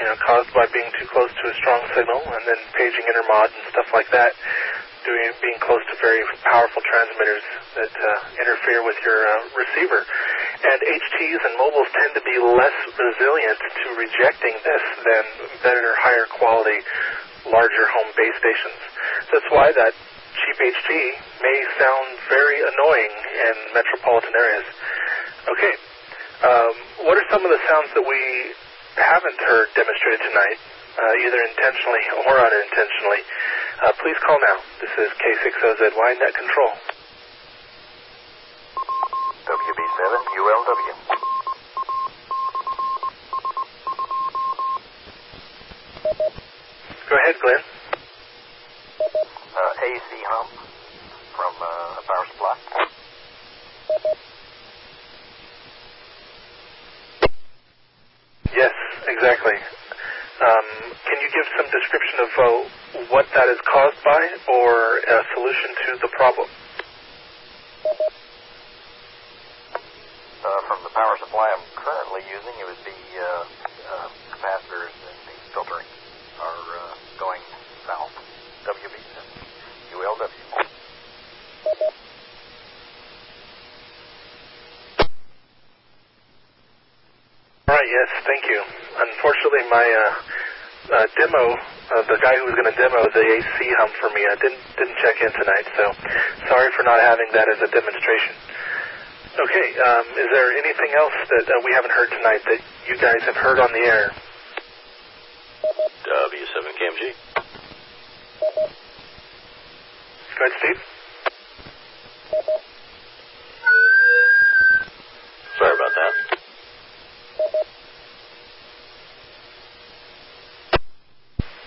you know, caused by being too close to a strong signal, and then paging intermod and stuff like that, doing being close to very powerful transmitters that uh, interfere with your uh, receiver. And H Ts and mobiles tend to be less resilient to rejecting this than better, higher quality, larger home base stations. That's why that cheap H T may sound very annoying in metropolitan areas. Okay, um, what are some of the sounds that we haven't heard demonstrated tonight, uh, either intentionally or unintentionally? Uh, please call now. This is K six O Z Y Net Control. W B seven U L W. Go ahead, Glenn. Uh, A C hump from uh, the power supply. Yes, exactly. Um, can you give some description of uh, what that is caused by or a solution to the problem? Uh, from the power supply I'm currently using, it would be uh, uh, capacitors and the filtering are uh, going south. W B U L W. All right, yes, thank you. Unfortunately, my uh, uh, demo, uh, the guy who was going to demo the A C hump for me, I didn't didn't check in tonight, so sorry for not having that as a demonstration. Okay, um, is there anything else that uh, we haven't heard tonight that you guys have heard on the air? W seven K M G. Go ahead, Steve. Sorry about that.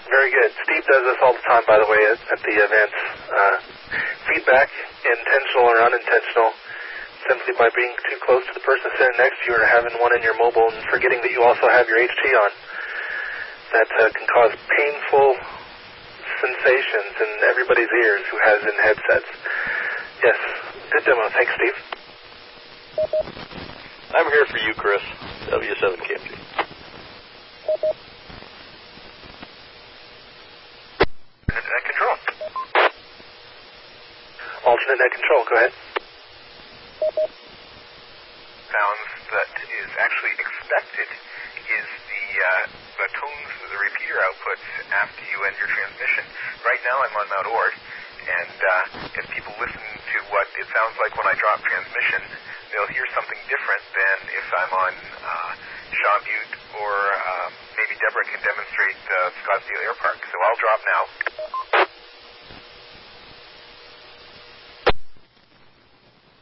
Very good. Steve does this all the time, by the way, at, at the events. Uh, feedback, intentional or unintentional, simply by being too close to the person sitting next to you or having one in your mobile and forgetting that you also have your H T on. That uh, can cause painful sensations in everybody's ears who has in headsets. Yes, good demo. Thanks, Steve. I'm here for you, Chris. W seven K F G. Alternate net control. Alternate net control, go ahead. Sounds that is actually expected is the, uh, the tones of the repeater outputs after you end your transmission. Right now I'm on Mount Ord, and uh, if people listen to what it sounds like when I drop transmission, they'll hear something different than if I'm on uh, Shaw Butte, or uh, maybe Deborah can demonstrate uh, Scottsdale Air Park. So I'll drop now.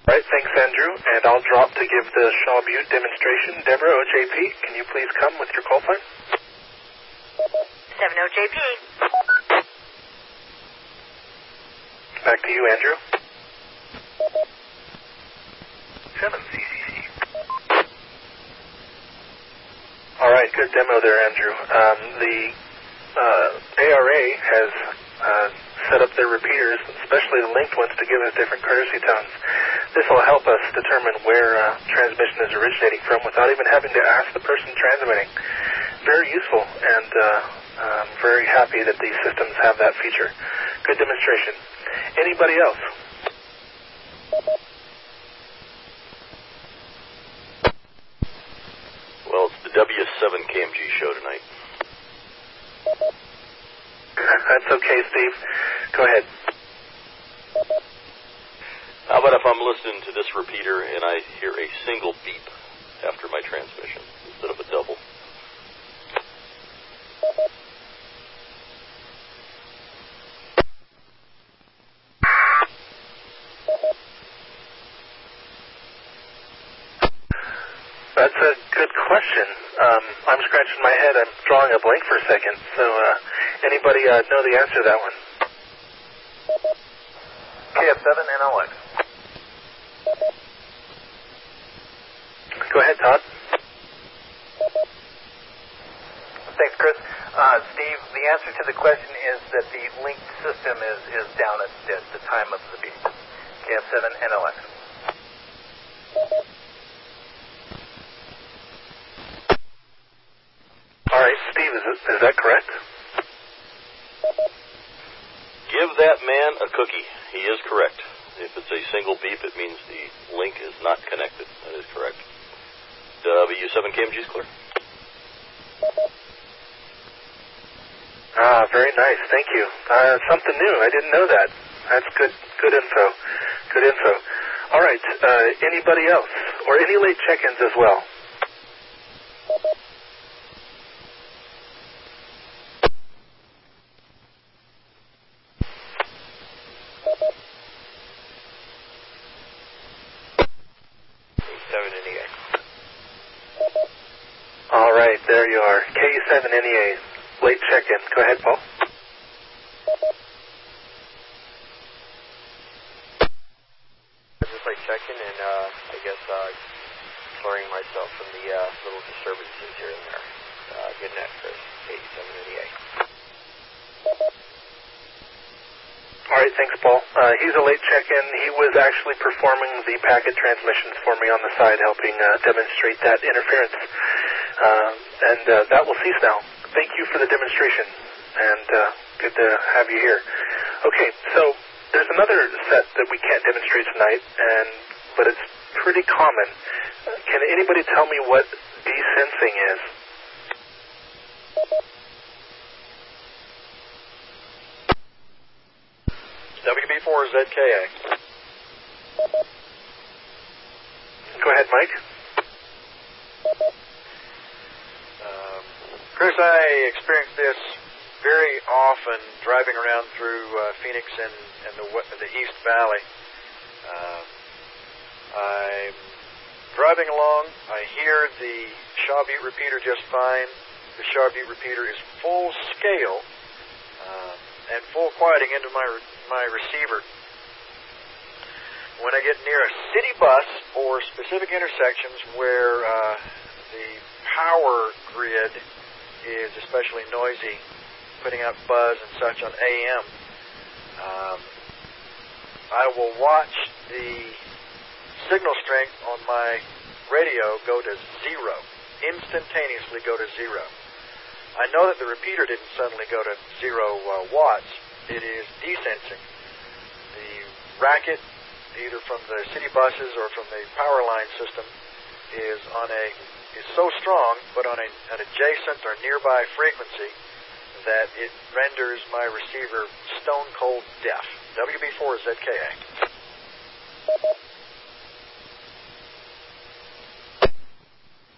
All right, thanks, Andrew, and I'll drop to give the Shaw Butte demonstration. Deborah, O J P, can you please come with your call sign? seven O J P. Back to you, Andrew. seven C C C. All right, good demo there, Andrew. Um, the uh, A R A has uh, set up their repeaters, especially the linked ones, to give us different courtesy tones. This will help us determine where uh, transmission is originating from without even having to ask the person transmitting. Very useful, and uh, I'm very happy that these systems have that feature. Good demonstration. Anybody else? Well, it's the W seven K M G show tonight. That's okay, Steve. Go ahead. How about if I'm listening to this repeater and I hear a single beep after my transmission instead of a double? That's a good question. Um, I'm scratching my head. I'm drawing a blank for a second. So uh, Anybody uh, know the answer to that one? K F seven N L X. Go ahead, Todd. Thanks, Chris. Uh, Steve, the answer to the question is that the linked system is, is down at, at the time of the beat. K F seven N L X. All right, Steve, is, it, is that correct? Give that man a cookie. He is correct. If it's a single beep, it means the link is not connected. That is correct. W seven K M G is clear. Ah, very nice. Thank you. Uh, something new. I didn't know that. That's good. Good info. Good info. All right. Uh, anybody else, or any late check-ins as well? There you are, K seven N E A, late check-in. Go ahead, Paul. This is late check-in, and uh, I guess uh, clearing myself from the uh, little disturbances here and there. Uh, good night, Chris, K seven N E A. All right, thanks, Paul. Uh, he's a late check-in. He was actually performing the packet transmissions for me on the side, helping uh, demonstrate that interference. Uh, and uh, that will cease now. Thank you for the demonstration, and uh, good to have you here. Okay, so there's another set that we can't demonstrate tonight, and but it's pretty common. Can anybody tell me what desensing is? W B four Z K A. Go ahead, Mike. Chris, I experience this very often driving around through uh, Phoenix and, and the, the East Valley. Uh, I'm driving along. I hear the Shawbeat repeater just fine. The Shawbeat repeater is full scale uh, and full quieting into my my receiver. When I get near a city bus or specific intersections where uh, the power grid is especially noisy, putting out buzz and such on A M. Um, I will watch the signal strength on my radio go to zero, instantaneously go to zero. I know that the repeater didn't suddenly go to zero uh, watts. It is desensing. The racket, either from the city buses or from the power line system, is on a is so strong, but on a, an adjacent or nearby frequency, that it renders my receiver stone cold deaf. W B four Z K A.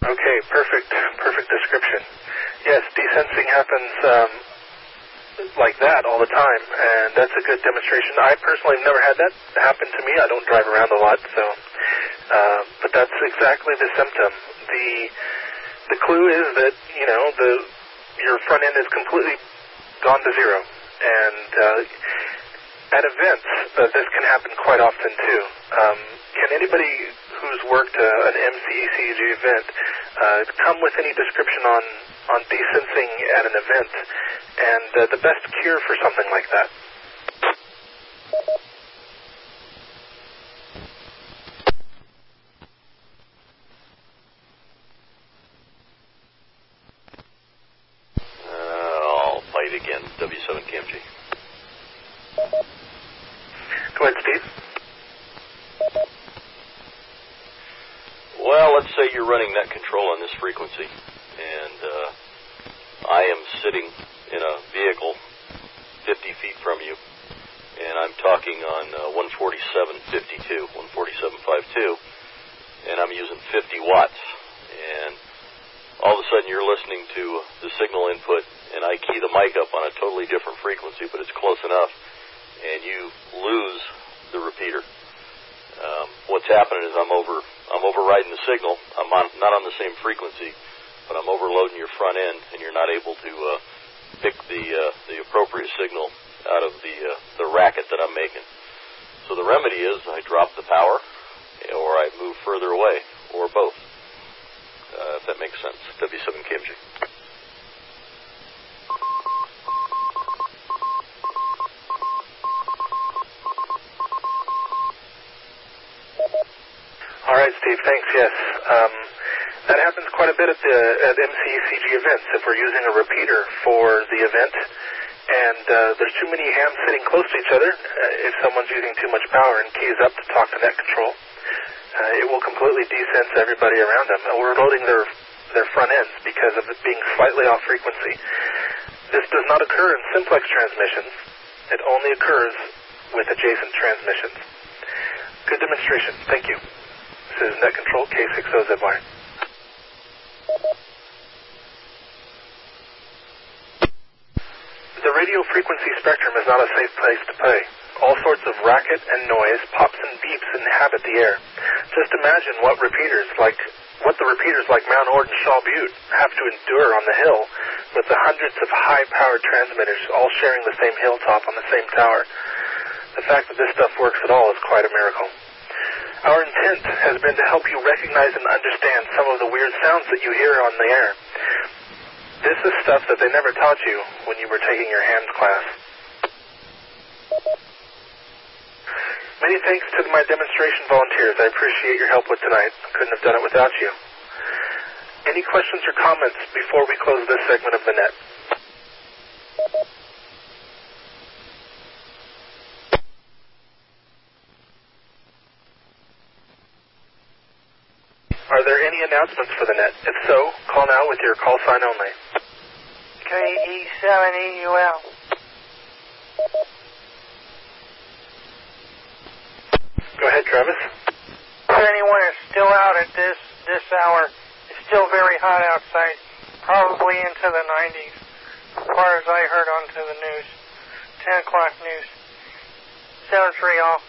Okay, perfect, perfect description. Yes, desensing happens um, like that all the time, and that's a good demonstration. I personally have never had that happen to me. I don't drive around a lot, so. Uh, but that's exactly the symptom. The the clue is that, you know, the your front end is completely gone to zero. And uh, at events, uh, this can happen quite often, too. Um, can anybody who's worked uh, an M C E C G event uh, come with any description on, on desensing at an event and uh, the best cure for something like that? Again, W seven K M G. Go ahead, Steve. Well, let's say you're running net control on this frequency, and uh, I am sitting in a vehicle fifty feet from you, and I'm talking on uh, one forty-seven fifty-two, one forty-seven fifty-two, and I'm using fifty watts, and all of a sudden you're listening to the signal input, and I key the mic up on a totally different frequency, but it's close enough, and you lose the repeater. Um, what's happening is I'm over, I'm overriding the signal. I'm on, not on the same frequency, but I'm overloading your front end, and you're not able to uh, pick the uh, the appropriate signal out of the uh, the racket that I'm making. So the remedy is I drop the power, or I move further away, or both. Uh, if that makes sense. W seven K M G. All right, Steve. Thanks. Yes. Um, that happens quite a bit at the at M C C G events if we're using a repeater for the event. And uh, there's too many hams sitting close to each other. Uh, if someone's using too much power and keys up to talk to net control, uh, it will completely desense everybody around them, overloading their their front ends because of it being slightly off frequency. This does not occur in simplex transmissions. It only occurs with adjacent transmissions. Good demonstration. Thank you. This is net control K six O Z Y. The radio frequency spectrum is not a safe place to play. All sorts of racket and noise, pops and beeps inhabit the air. Just imagine what repeaters like, what the repeaters like Mount Ord and Shaw Butte have to endure on the hill with the hundreds of high-powered transmitters all sharing the same hilltop on the same tower. The fact that this stuff works at all is quite a miracle. Our intent has been to help you recognize and understand some of the weird sounds that you hear on the air. This is stuff that they never taught you when you were taking your hams class. Many thanks to my demonstration volunteers. I appreciate your help with tonight. Couldn't have done it without you. Any questions or comments before we close this segment of the net? Are there any announcements for the net? If so, call now with your call sign only. K E seven E U L. Go ahead, Travis. If anyone is still out at this this hour, it's still very hot outside, probably into the nineties, as far as I heard onto the news. ten o'clock news. Sounds real.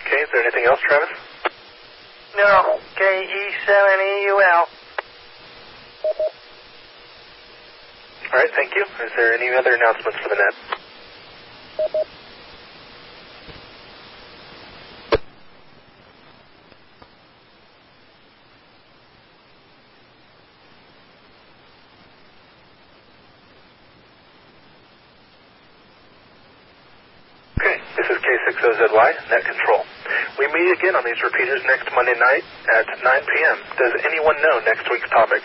Okay, is there anything else, Travis? No. K E seven E U L. All right, thank you. Is there any other announcements for the net? Okay, this is K six O Z Y, net control. We meet again on these repeaters next Monday night at nine p.m. Does anyone know next week's topic?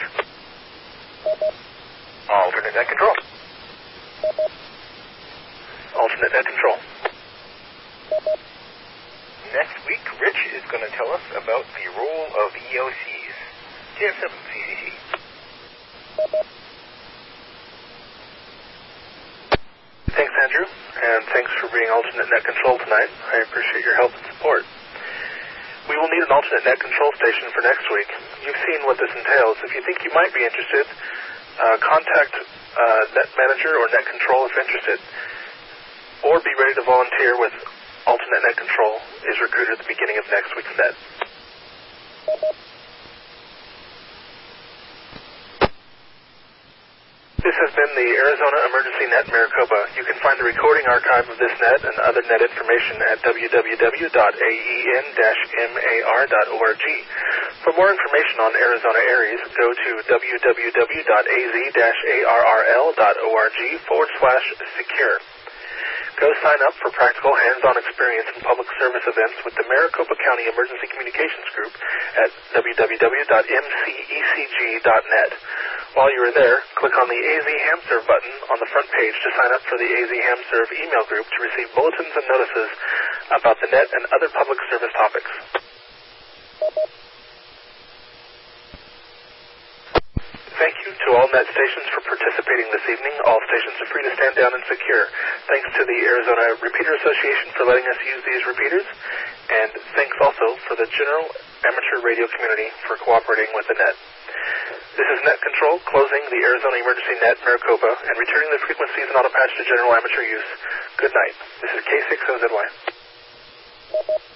Alternate net control. Alternate net control. Next week, Rich is going to tell us about the role of E O Cs. J F seven C C C. Thanks, Andrew, and thanks for being alternate net control tonight. I appreciate your help and support. We will need an alternate net control station for next week. You've seen what this entails. If you think you might be interested, uh, contact uh, Net Manager or Net Control if interested, or be ready to volunteer with alternate net control is recruited at the beginning of next week's net. This has been the Arizona Emergency Net Maricopa. You can find the recording archive of this net and other net information at w w w dot a e n dash m a r dot org. For more information on Arizona Aries, go to w w w dot a z dash a r r l dot org forward slash secure. Go sign up for practical hands-on experience in public service events with the Maricopa County Emergency Communications Group at w w w dot m c e c g dot net. While you are there, click on the A Z HamServe button on the front page to sign up for the A Z HamServe email group to receive bulletins and notices about the net and other public service topics. Thank you to all net stations for participating this evening. All stations are free to stand down and secure. Thanks to the Arizona Repeater Association for letting us use these repeaters, and thanks also for the general amateur radio community for cooperating with the net. This is Net Control, closing the Arizona Emergency Net Maricopa and returning the frequencies and auto patch to general amateur use. Good night. This is K six O Z Y.